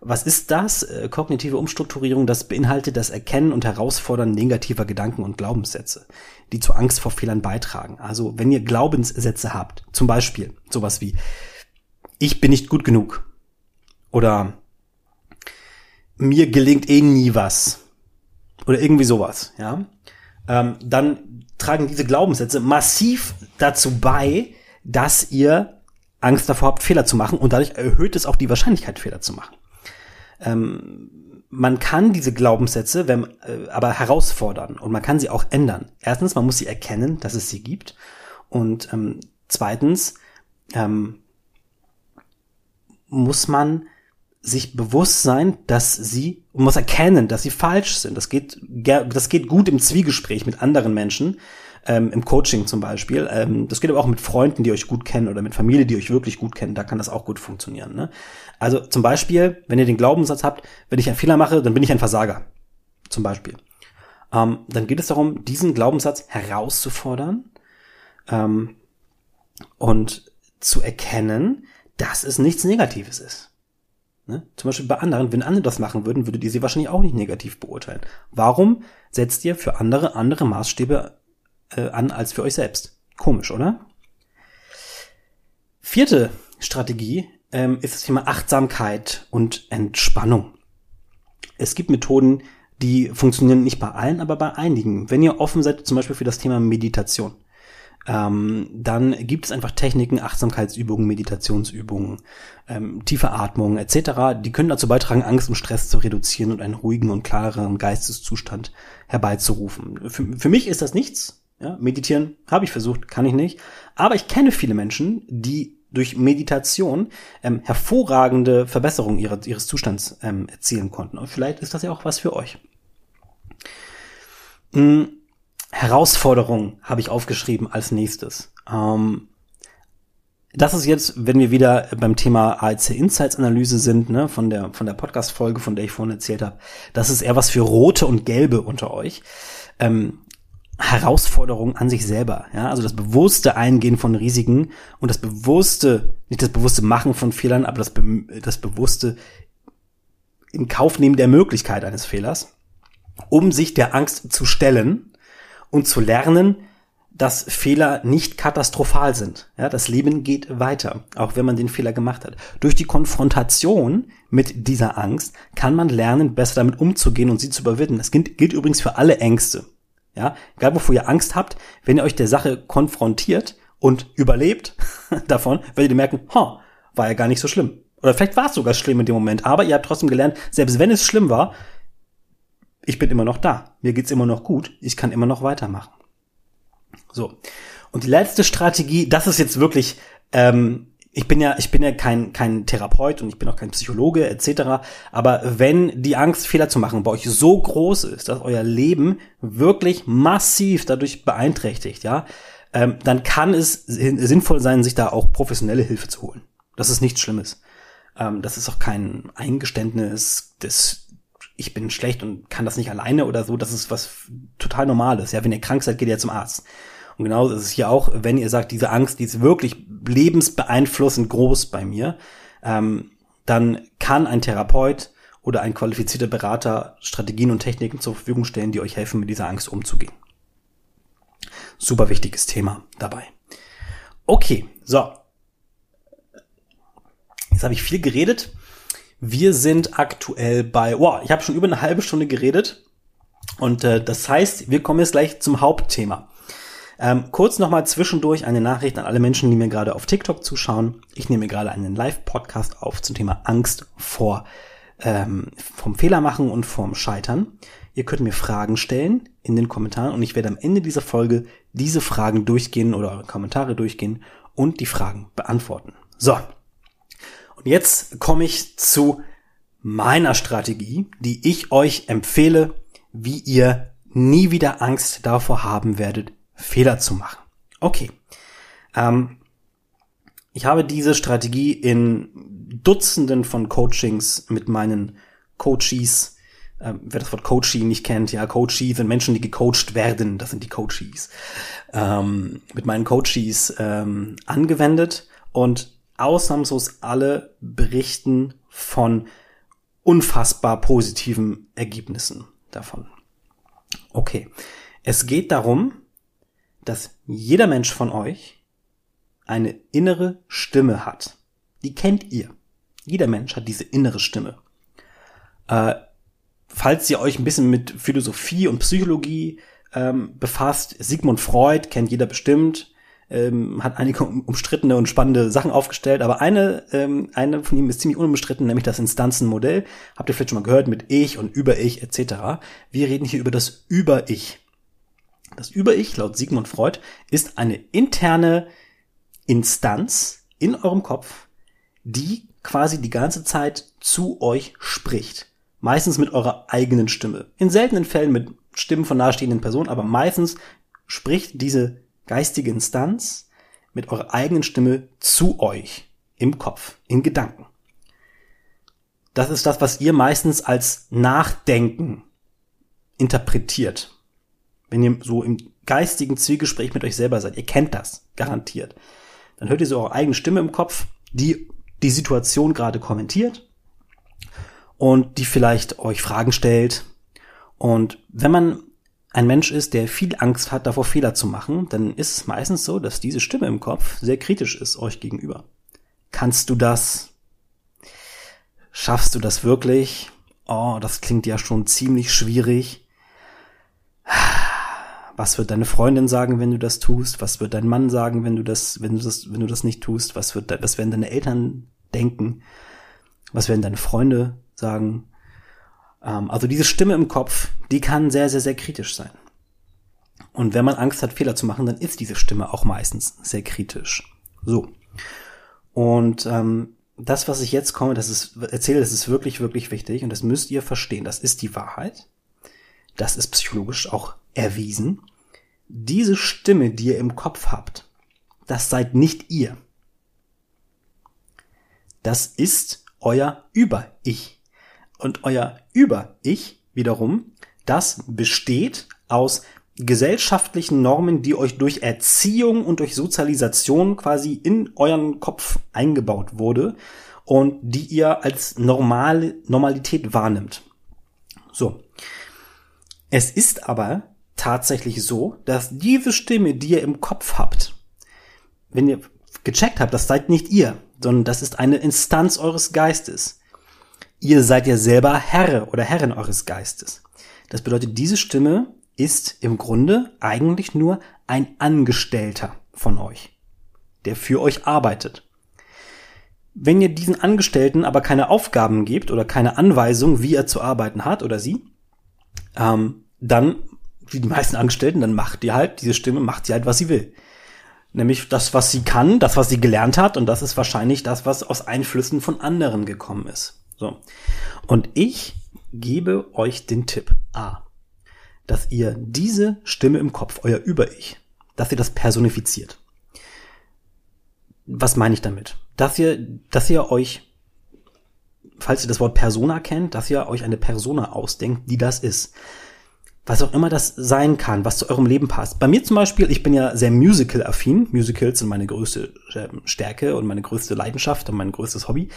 Was ist das? Kognitive Umstrukturierung, das beinhaltet das Erkennen und Herausfordern negativer Gedanken und Glaubenssätze, die zur Angst vor Fehlern beitragen. Also wenn ihr Glaubenssätze habt, zum Beispiel sowas wie, ich bin nicht gut genug oder mir gelingt eh nie was oder irgendwie sowas, ja, dann tragen diese Glaubenssätze massiv dazu bei, dass ihr Angst davor habt, Fehler zu machen und dadurch erhöht es auch die Wahrscheinlichkeit, Fehler zu machen. Man kann diese Glaubenssätze aber herausfordern und man kann sie auch ändern. Erstens, man muss sie erkennen, dass es sie gibt. Und zweitens muss man sich bewusst sein, muss erkennen, dass sie falsch sind. Das geht gut im Zwiegespräch mit anderen Menschen, im Coaching zum Beispiel. Das geht aber auch mit Freunden, die euch gut kennen oder mit Familie, die euch wirklich gut kennen. Da kann das auch gut funktionieren. Ne? Also zum Beispiel, wenn ihr den Glaubenssatz habt, wenn ich einen Fehler mache, dann bin ich ein Versager. Zum Beispiel. Dann geht es darum, diesen Glaubenssatz herauszufordern und zu erkennen, dass es nichts Negatives ist. Ne? Zum Beispiel bei anderen, wenn andere das machen würden, würdet ihr sie wahrscheinlich auch nicht negativ beurteilen. Warum setzt ihr für andere Maßstäbe an als für euch selbst? Komisch, oder? Vierte Strategie ist das Thema Achtsamkeit und Entspannung. Es gibt Methoden, die funktionieren nicht bei allen, aber bei einigen. Wenn ihr offen seid, zum Beispiel für das Thema Meditation, dann gibt es einfach Techniken, Achtsamkeitsübungen, Meditationsübungen, tiefe Atmung etc., die können dazu beitragen, Angst und Stress zu reduzieren und einen ruhigen und klareren Geisteszustand herbeizurufen. Für mich ist das nichts. Ja? Meditieren habe ich versucht, kann ich nicht. Aber ich kenne viele Menschen, die durch Meditation hervorragende Verbesserungen ihres Zustands erzielen konnten. Und vielleicht ist das ja auch was für euch. Herausforderung habe ich aufgeschrieben als nächstes. Das ist jetzt, wenn wir wieder beim Thema IC Insights Analyse sind, ne, von der Podcast-Folge, von der ich vorhin erzählt habe. Das ist eher was für Rote und Gelbe unter euch. Herausforderung an sich selber, ja, also das bewusste Eingehen von Risiken und das bewusste, nicht das bewusste Machen von Fehlern, aber das bewusste in Kauf nehmen der Möglichkeit eines Fehlers, um sich der Angst zu stellen. Und zu lernen, dass Fehler nicht katastrophal sind. Ja, das Leben geht weiter, auch wenn man den Fehler gemacht hat. Durch die Konfrontation mit dieser Angst kann man lernen, besser damit umzugehen und sie zu überwinden. Das gilt übrigens für alle Ängste. Ja, egal wovor ihr Angst habt, wenn ihr euch der Sache konfrontiert und überlebt davon, werdet ihr merken, war ja gar nicht so schlimm. Oder vielleicht war es sogar schlimm in dem Moment, aber ihr habt trotzdem gelernt, selbst wenn es schlimm war, ich bin immer noch da, mir geht's immer noch gut, ich kann immer noch weitermachen. So. Und die letzte Strategie, das ist jetzt wirklich, ich bin ja kein Therapeut und ich bin auch kein Psychologe etc., aber wenn die Angst, Fehler zu machen, bei euch so groß ist, dass euer Leben wirklich massiv dadurch beeinträchtigt, ja, dann kann es sinnvoll sein, sich da auch professionelle Hilfe zu holen. Das ist nichts Schlimmes. Das ist auch kein Eingeständnis des ich bin schlecht und kann das nicht alleine oder so. Das ist was total Normales. Ja, wenn ihr krank seid, geht ihr zum Arzt. Und genauso ist es hier auch, wenn ihr sagt, diese Angst, die ist wirklich lebensbeeinflussend groß bei mir, dann kann ein Therapeut oder ein qualifizierter Berater Strategien und Techniken zur Verfügung stellen, die euch helfen, mit dieser Angst umzugehen. Super wichtiges Thema dabei. Okay, so. Jetzt habe ich viel geredet. Wir sind aktuell bei, ich habe schon über eine halbe Stunde geredet und das heißt, wir kommen jetzt gleich zum Hauptthema. Kurz nochmal zwischendurch eine Nachricht an alle Menschen, die mir gerade auf TikTok zuschauen. Ich nehme gerade einen Live-Podcast auf zum Thema Angst vor vom Fehler machen und vom Scheitern. Ihr könnt mir Fragen stellen in den Kommentaren und ich werde am Ende dieser Folge diese Fragen durchgehen oder eure Kommentare durchgehen und die Fragen beantworten. So. Jetzt komme ich zu meiner Strategie, die ich euch empfehle, wie ihr nie wieder Angst davor haben werdet, Fehler zu machen. Okay, ich habe diese Strategie in Dutzenden von Coachings mit meinen Coaches, wer das Wort Coaching nicht kennt, ja, Coaches sind Menschen, die gecoacht werden, das sind die Coaches, mit meinen Coaches angewendet und ausnahmslos alle berichten von unfassbar positiven Ergebnissen davon. Okay, es geht darum, dass jeder Mensch von euch eine innere Stimme hat. Die kennt ihr. Jeder Mensch hat diese innere Stimme. Falls ihr euch ein bisschen mit Philosophie und Psychologie befasst, Sigmund Freud kennt jeder bestimmt. Hat einige umstrittene und spannende Sachen aufgestellt, aber eine von ihm ist ziemlich unumstritten, nämlich das Instanzenmodell. Habt ihr vielleicht schon mal gehört mit Ich und Über-Ich etc. Wir reden hier über das Über-Ich. Das Über-Ich, laut Sigmund Freud, ist eine interne Instanz in eurem Kopf, die quasi die ganze Zeit zu euch spricht. Meistens mit eurer eigenen Stimme. In seltenen Fällen mit Stimmen von nahestehenden Personen, aber meistens spricht diese geistige Instanz mit eurer eigenen Stimme zu euch im Kopf, in Gedanken. Das ist das, was ihr meistens als Nachdenken interpretiert. Wenn ihr so im geistigen Zwiegespräch mit euch selber seid, ihr kennt das, garantiert. Dann hört ihr so eure eigene Stimme im Kopf, die die Situation gerade kommentiert und die vielleicht euch Fragen stellt. Und wenn man ein Mensch ist, der viel Angst hat, davor Fehler zu machen, dann ist es meistens so, dass diese Stimme im Kopf sehr kritisch ist euch gegenüber. Kannst du das? Schaffst du das wirklich? Oh, das klingt ja schon ziemlich schwierig. Was wird deine Freundin sagen, wenn du das tust? Was wird dein Mann sagen, wenn du das nicht tust? Was werden deine Eltern denken? Was werden deine Freunde sagen? Also diese Stimme im Kopf, die kann sehr, sehr, sehr kritisch sein. Und wenn man Angst hat, Fehler zu machen, dann ist diese Stimme auch meistens sehr kritisch. So. Und das, was ich jetzt erzähle, das ist wirklich, wirklich wichtig. Und das müsst ihr verstehen. Das ist die Wahrheit. Das ist psychologisch auch erwiesen. Diese Stimme, die ihr im Kopf habt, das seid nicht ihr. Das ist euer Über-Ich. Und euer Über-Ich wiederum, das besteht aus gesellschaftlichen Normen, die euch durch Erziehung und durch Sozialisation quasi in euren Kopf eingebaut wurde und die ihr als Normalität wahrnimmt. So. Es ist aber tatsächlich so, dass diese Stimme, die ihr im Kopf habt, wenn ihr gecheckt habt, das seid nicht ihr, sondern das ist eine Instanz eures Geistes. Ihr seid ja selber Herr oder Herrin eures Geistes. Das bedeutet, diese Stimme ist im Grunde eigentlich nur ein Angestellter von euch, der für euch arbeitet. Wenn ihr diesen Angestellten aber keine Aufgaben gebt oder keine Anweisung, wie er zu arbeiten hat oder sie, dann, wie die meisten Angestellten, dann macht diese Stimme, was sie will. Nämlich das, was sie kann, das, was sie gelernt hat, und das ist wahrscheinlich das, was aus Einflüssen von anderen gekommen ist. So. Und ich gebe euch den Tipp A, dass ihr diese Stimme im Kopf, euer Über-Ich, dass ihr das personifiziert. Was meine ich damit? Dass ihr euch, falls ihr das Wort Persona kennt, dass ihr euch eine Persona ausdenkt, die das ist. Was auch immer das sein kann, was zu eurem Leben passt. Bei mir zum Beispiel, ich bin ja sehr musical-affin. Musicals sind meine größte Stärke und meine größte Leidenschaft und mein größtes Hobby.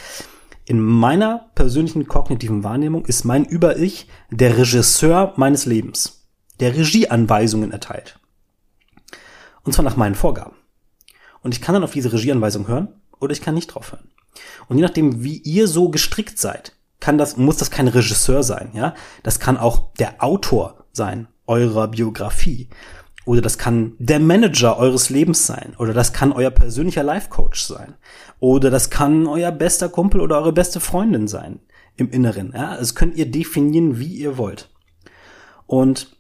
In meiner persönlichen kognitiven Wahrnehmung ist mein Über-Ich der Regisseur meines Lebens, der Regieanweisungen erteilt. Und zwar nach meinen Vorgaben. Und ich kann dann auf diese Regieanweisung hören oder ich kann nicht drauf hören. Und je nachdem, wie ihr so gestrickt seid, muss das kein Regisseur sein, ja? Das kann auch der Autor sein, eurer Biografie. Oder das kann der Manager eures Lebens sein. Oder das kann euer persönlicher Life-Coach sein. Oder das kann euer bester Kumpel oder eure beste Freundin sein im Inneren. Ja? Das könnt ihr definieren, wie ihr wollt. Und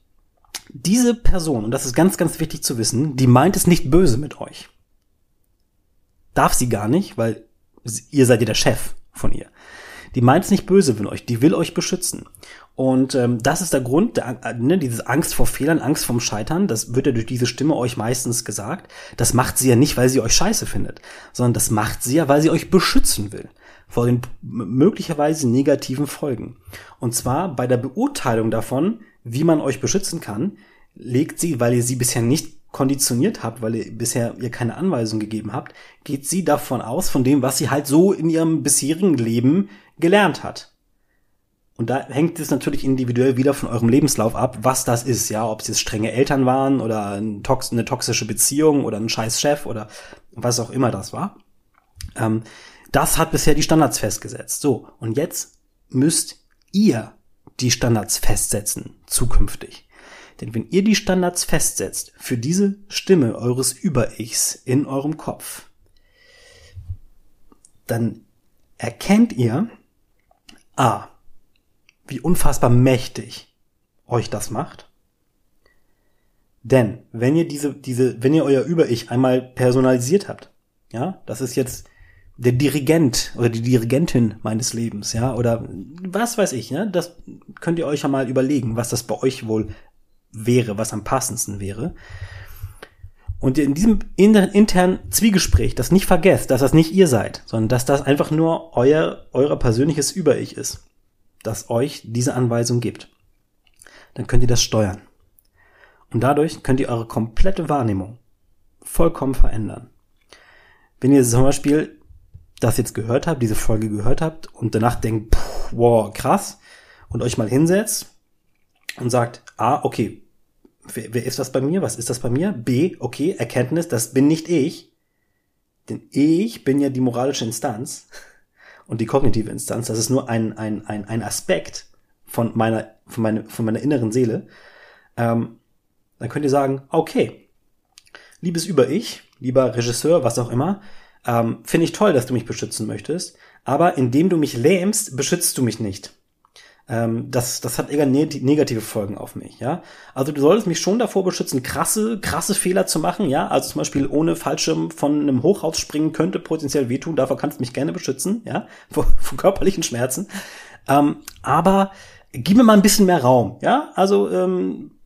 diese Person, und das ist ganz, ganz wichtig zu wissen, die meint es nicht böse mit euch. Darf sie gar nicht, weil ihr seid ja der Chef von ihr. Die meint es nicht böse mit euch, die will euch beschützen. Und das ist der Grund, diese Angst vor Fehlern, Angst vorm Scheitern, das wird ja durch diese Stimme euch meistens gesagt. Das macht sie ja nicht, weil sie euch scheiße findet, sondern das macht sie ja, weil sie euch beschützen will vor den möglicherweise negativen Folgen. Und zwar bei der Beurteilung davon, wie man euch beschützen kann, legt sie, weil ihr sie bisher nicht konditioniert habt, weil ihr bisher ihr keine Anweisung gegeben habt, geht sie davon aus, von dem, was sie halt so in ihrem bisherigen Leben gelernt hat. Und da hängt es natürlich individuell wieder von eurem Lebenslauf ab, was das ist, ja, ob es jetzt strenge Eltern waren oder eine toxische Beziehung oder ein scheiß Chef oder was auch immer das war. Das hat bisher die Standards festgesetzt. So, und jetzt müsst ihr die Standards festsetzen, zukünftig. Denn wenn ihr die Standards festsetzt für diese Stimme eures Über-Ichs in eurem Kopf, dann erkennt ihr, A, wie unfassbar mächtig euch das macht. Denn wenn ihr wenn ihr euer Über-Ich einmal personalisiert habt, ja, das ist jetzt der Dirigent oder die Dirigentin meines Lebens, ja, oder was weiß ich, ja, das könnt ihr euch ja mal überlegen, was das bei euch wohl wäre, was am passendsten wäre. Und in diesem internen Zwiegespräch das nicht vergesst, dass das nicht ihr seid, sondern dass das einfach nur euer persönliches Über-Ich ist, das euch diese Anweisung gibt. Dann könnt ihr das steuern. Und dadurch könnt ihr eure komplette Wahrnehmung vollkommen verändern. Wenn ihr zum Beispiel das jetzt gehört habt, diese Folge gehört habt und danach denkt, wow, krass, und euch mal hinsetzt und sagt, A, okay, wer ist das bei mir? Was ist das bei mir? B, okay, Erkenntnis, das bin nicht ich. Denn ich bin ja die moralische Instanz und die kognitive Instanz. Das ist nur ein Aspekt von meiner inneren Seele. Dann könnt ihr sagen, okay, liebes Über-Ich, lieber Regisseur, was auch immer, finde ich toll, dass du mich beschützen möchtest. Aber indem du mich lähmst, beschützt du mich nicht. Das hat eher negative Folgen auf mich, ja. Also du solltest mich schon davor beschützen, krasse Fehler zu machen, ja. Also zum Beispiel ohne Fallschirm von einem Hochhaus springen könnte potenziell wehtun, davor kannst du mich gerne beschützen, ja, vor körperlichen Schmerzen. Aber gib mir mal ein bisschen mehr Raum, ja. Also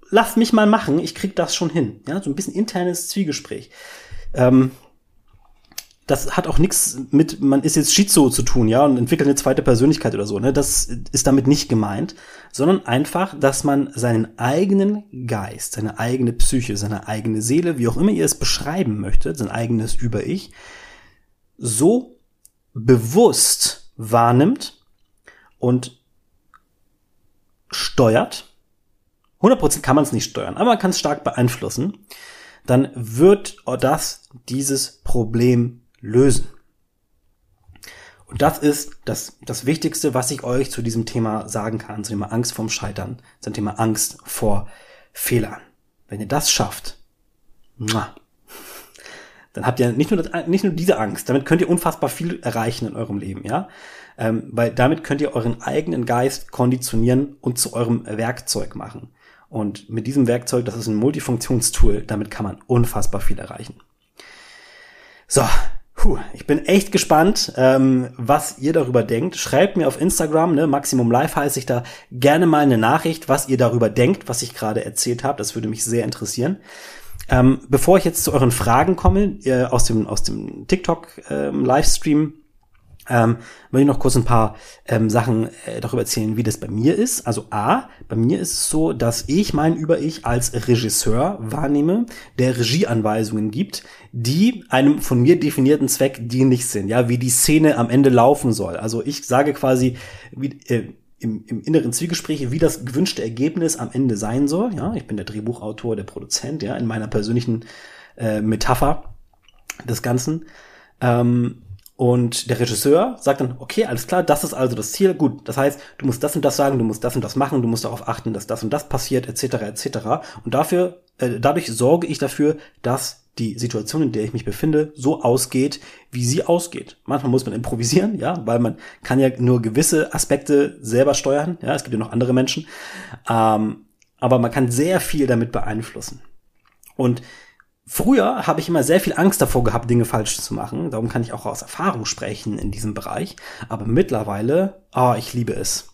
lass mich mal machen, ich krieg das schon hin, ja. So ein bisschen internes Zwiegespräch. Das hat auch nichts mit, man ist jetzt Schizo zu tun, ja, und entwickelt eine zweite Persönlichkeit oder so, ne? Das ist damit nicht gemeint, sondern einfach, dass man seinen eigenen Geist, seine eigene Psyche, seine eigene Seele, wie auch immer ihr es beschreiben möchtet, sein eigenes Über-Ich, so bewusst wahrnimmt und steuert. 100% kann man es nicht steuern, aber man kann es stark beeinflussen. Dann wird das dieses Problem lösen. Und das ist das Wichtigste, was ich euch zu diesem Thema sagen kann, zum Thema Angst vorm Scheitern, zum Thema Angst vor Fehler. Wenn ihr das schafft, dann habt ihr nicht nur diese Angst, damit könnt ihr unfassbar viel erreichen in eurem Leben, ja? Weil damit könnt ihr euren eigenen Geist konditionieren und zu eurem Werkzeug machen. Und mit diesem Werkzeug, das ist ein Multifunktionstool, damit kann man unfassbar viel erreichen. So, ich bin echt gespannt, was ihr darüber denkt. Schreibt mir auf Instagram, Maximum Life heiße ich da, gerne mal eine Nachricht, was ihr darüber denkt, was ich gerade erzählt habe. Das würde mich sehr interessieren. Bevor ich jetzt zu euren Fragen komme, aus dem TikTok-Livestream, will ich noch kurz ein paar Sachen darüber erzählen, wie das bei mir ist. Also bei mir ist es so, dass ich mein Über-Ich als Regisseur wahrnehme, der Regieanweisungen gibt, die einem von mir definierten Zweck dienlich sind, ja, wie die Szene am Ende laufen soll. Also ich sage quasi, wie im inneren Zwiegespräch, wie das gewünschte Ergebnis am Ende sein soll. Ja, ich bin der Drehbuchautor, der Produzent, ja, in meiner persönlichen Metapher des Ganzen. Und der Regisseur sagt dann, okay, alles klar, das ist also das Ziel. Gut, das heißt, du musst das und das sagen, du musst das und das machen, du musst darauf achten, dass das und das passiert, etc., etc. Und dadurch sorge ich dafür, dass die Situation, in der ich mich befinde, so ausgeht, wie sie ausgeht. Manchmal muss man improvisieren, ja, weil man kann ja nur gewisse Aspekte selber steuern. Ja, es gibt ja noch andere Menschen. Aber man kann sehr viel damit beeinflussen. Und früher habe ich immer sehr viel Angst davor gehabt, Dinge falsch zu machen. Darum kann ich auch aus Erfahrung sprechen in diesem Bereich. Aber mittlerweile, ich liebe es.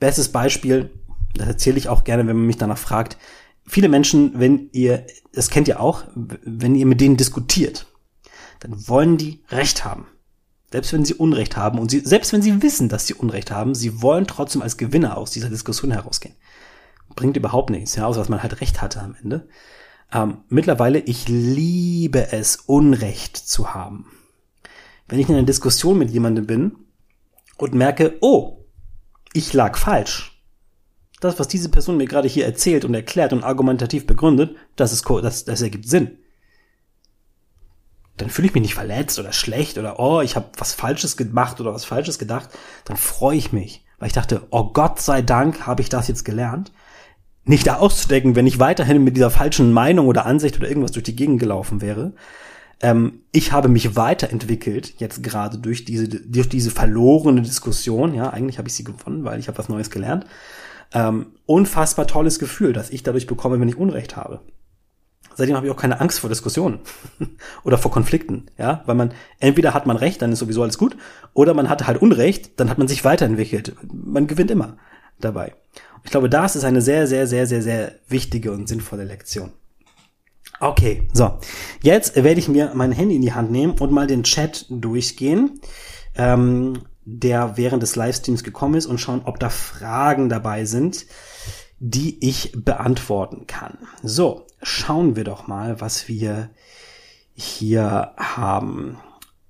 Bestes Beispiel, das erzähle ich auch gerne, wenn man mich danach fragt. Viele Menschen, das kennt ihr auch, wenn ihr mit denen diskutiert, dann wollen die Recht haben. Selbst wenn sie Unrecht haben und selbst wenn sie wissen, dass sie Unrecht haben, sie wollen trotzdem als Gewinner aus dieser Diskussion herausgehen. Bringt überhaupt nichts, ja, außer dass man halt Recht hatte am Ende. Mittlerweile, ich liebe es, Unrecht zu haben. Wenn ich in einer Diskussion mit jemandem bin und merke, ich lag falsch. Das, was diese Person mir gerade hier erzählt und erklärt und argumentativ begründet, das ergibt Sinn. Dann fühle ich mich nicht verletzt oder schlecht oder ich habe was Falsches gemacht oder was Falsches gedacht. Dann freue ich mich, weil ich dachte, Gott sei Dank habe ich das jetzt gelernt. Nicht da auszudecken, wenn ich weiterhin mit dieser falschen Meinung oder Ansicht oder irgendwas durch die Gegend gelaufen wäre. Ich habe mich weiterentwickelt, jetzt gerade durch diese verlorene Diskussion. Ja, eigentlich habe ich sie gewonnen, weil ich habe was Neues gelernt. Unfassbar tolles Gefühl, das ich dadurch bekomme, wenn ich Unrecht habe. Seitdem habe ich auch keine Angst vor Diskussionen oder vor Konflikten, ja, weil entweder hat man Recht, dann ist sowieso alles gut, oder man hat halt Unrecht, dann hat man sich weiterentwickelt. Man gewinnt immer dabei. Und ich glaube, das ist eine sehr, sehr, sehr, sehr, sehr wichtige und sinnvolle Lektion. Okay, so. Jetzt werde ich mir mein Handy in die Hand nehmen und mal den Chat durchgehen. Der während des Livestreams gekommen ist, und schauen, ob da Fragen dabei sind, die ich beantworten kann. So, schauen wir doch mal, was wir hier haben.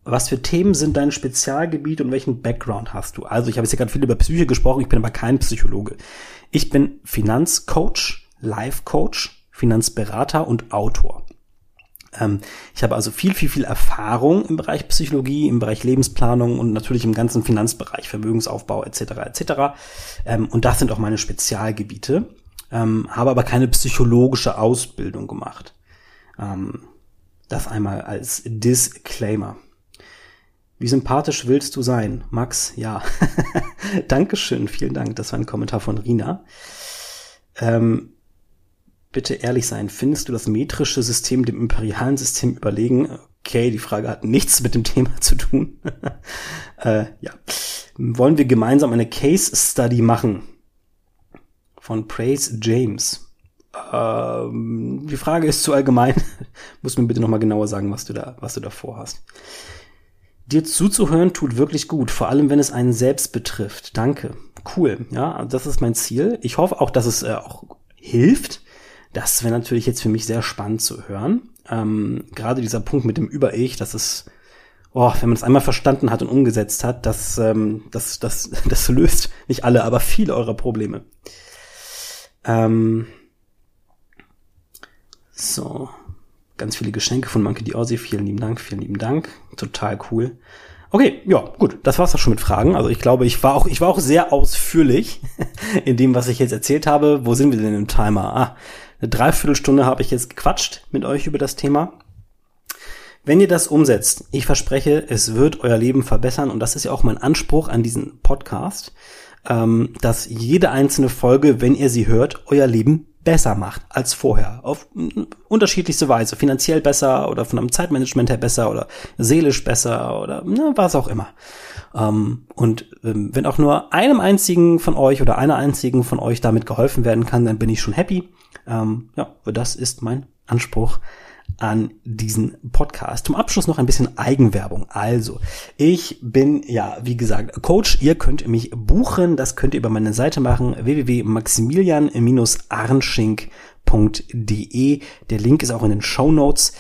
Was für Themen sind dein Spezialgebiet und welchen Background hast du? Also, ich habe jetzt hier gerade viel über Psyche gesprochen, ich bin aber kein Psychologe. Ich bin Finanzcoach, Life-Coach, Finanzberater und Autor. Ich habe also viel, viel, viel Erfahrung im Bereich Psychologie, im Bereich Lebensplanung und natürlich im ganzen Finanzbereich, Vermögensaufbau etc. etc. Und das sind auch meine Spezialgebiete, habe aber keine psychologische Ausbildung gemacht. Das einmal als Disclaimer. Wie sympathisch willst du sein, Max? Ja, Dankeschön, vielen Dank. Das war ein Kommentar von Rina. Bitte ehrlich sein, findest du das metrische System dem imperialen System überlegen? Okay, die Frage hat nichts mit dem Thema zu tun. Ja. Wollen wir gemeinsam eine Case Study machen? Von Praise James. Die Frage ist zu allgemein. Musst mir bitte nochmal genauer sagen, was du da vorhast. Dir zuzuhören tut wirklich gut, vor allem wenn es einen selbst betrifft. Danke. Cool. Ja, das ist mein Ziel. Ich hoffe auch, dass es auch hilft. Das wäre natürlich jetzt für mich sehr spannend zu hören. Gerade dieser Punkt mit dem Über-Ich, das ist, wenn man es einmal verstanden hat und umgesetzt hat, das löst nicht alle, aber viele eurer Probleme. So, ganz viele Geschenke von Monkey D. Aussie, vielen lieben Dank, vielen lieben Dank. Total cool. Okay, ja, gut. Das war's auch schon mit Fragen. Also ich glaube, ich war auch sehr ausführlich in dem, was ich jetzt erzählt habe. Wo sind wir denn im Timer? Eine Dreiviertelstunde habe ich jetzt gequatscht mit euch über das Thema. Wenn ihr das umsetzt, ich verspreche, es wird euer Leben verbessern. Und das ist ja auch mein Anspruch an diesen Podcast, dass jede einzelne Folge, wenn ihr sie hört, euer Leben besser macht als vorher. Auf unterschiedlichste Weise. Finanziell besser oder von einem Zeitmanagement her besser oder seelisch besser oder was auch immer. Und wenn auch nur einem einzigen von euch oder einer einzigen von euch damit geholfen werden kann, dann bin ich schon happy. Ja, das ist mein Anspruch an diesen Podcast. Zum Abschluss noch ein bisschen Eigenwerbung. Also, ich bin, ja, wie gesagt, Coach. Ihr könnt mich buchen. Das könnt ihr über meine Seite machen. www.maximilian-arnschink.de. Der Link ist auch in den Shownotes.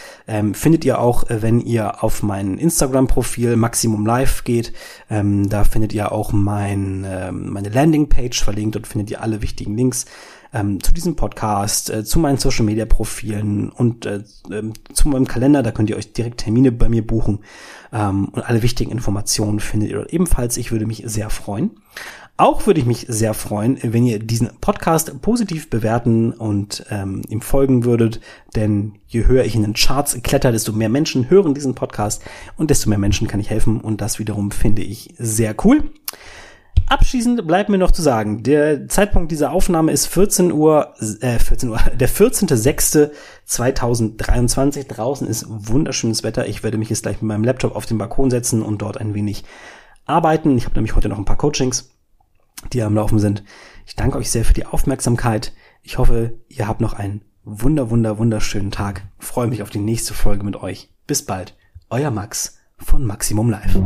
Findet ihr auch, wenn ihr auf mein Instagram-Profil Maximum Life geht. Da findet ihr auch meine Landingpage verlinkt. Dort findet ihr alle wichtigen Links. Zu diesem Podcast, zu meinen Social-Media-Profilen und zu meinem Kalender. Da könnt ihr euch direkt Termine bei mir buchen. Und alle wichtigen Informationen findet ihr dort ebenfalls. Ich würde mich sehr freuen. Auch würde ich mich sehr freuen, wenn ihr diesen Podcast positiv bewerten und ihm folgen würdet. Denn je höher ich in den Charts kletter, desto mehr Menschen hören diesen Podcast. Und desto mehr Menschen kann ich helfen. Und das wiederum finde ich sehr cool. Abschließend bleibt mir noch zu sagen, der Zeitpunkt dieser Aufnahme ist 14 Uhr, der 14.06.2023. Draußen ist wunderschönes Wetter. Ich werde mich jetzt gleich mit meinem Laptop auf den Balkon setzen und dort ein wenig arbeiten. Ich habe nämlich heute noch ein paar Coachings, die am Laufen sind. Ich danke euch sehr für die Aufmerksamkeit. Ich hoffe, ihr habt noch einen wunderschönen Tag. Ich freue mich auf die nächste Folge mit euch. Bis bald. Euer Max von Maximum Life.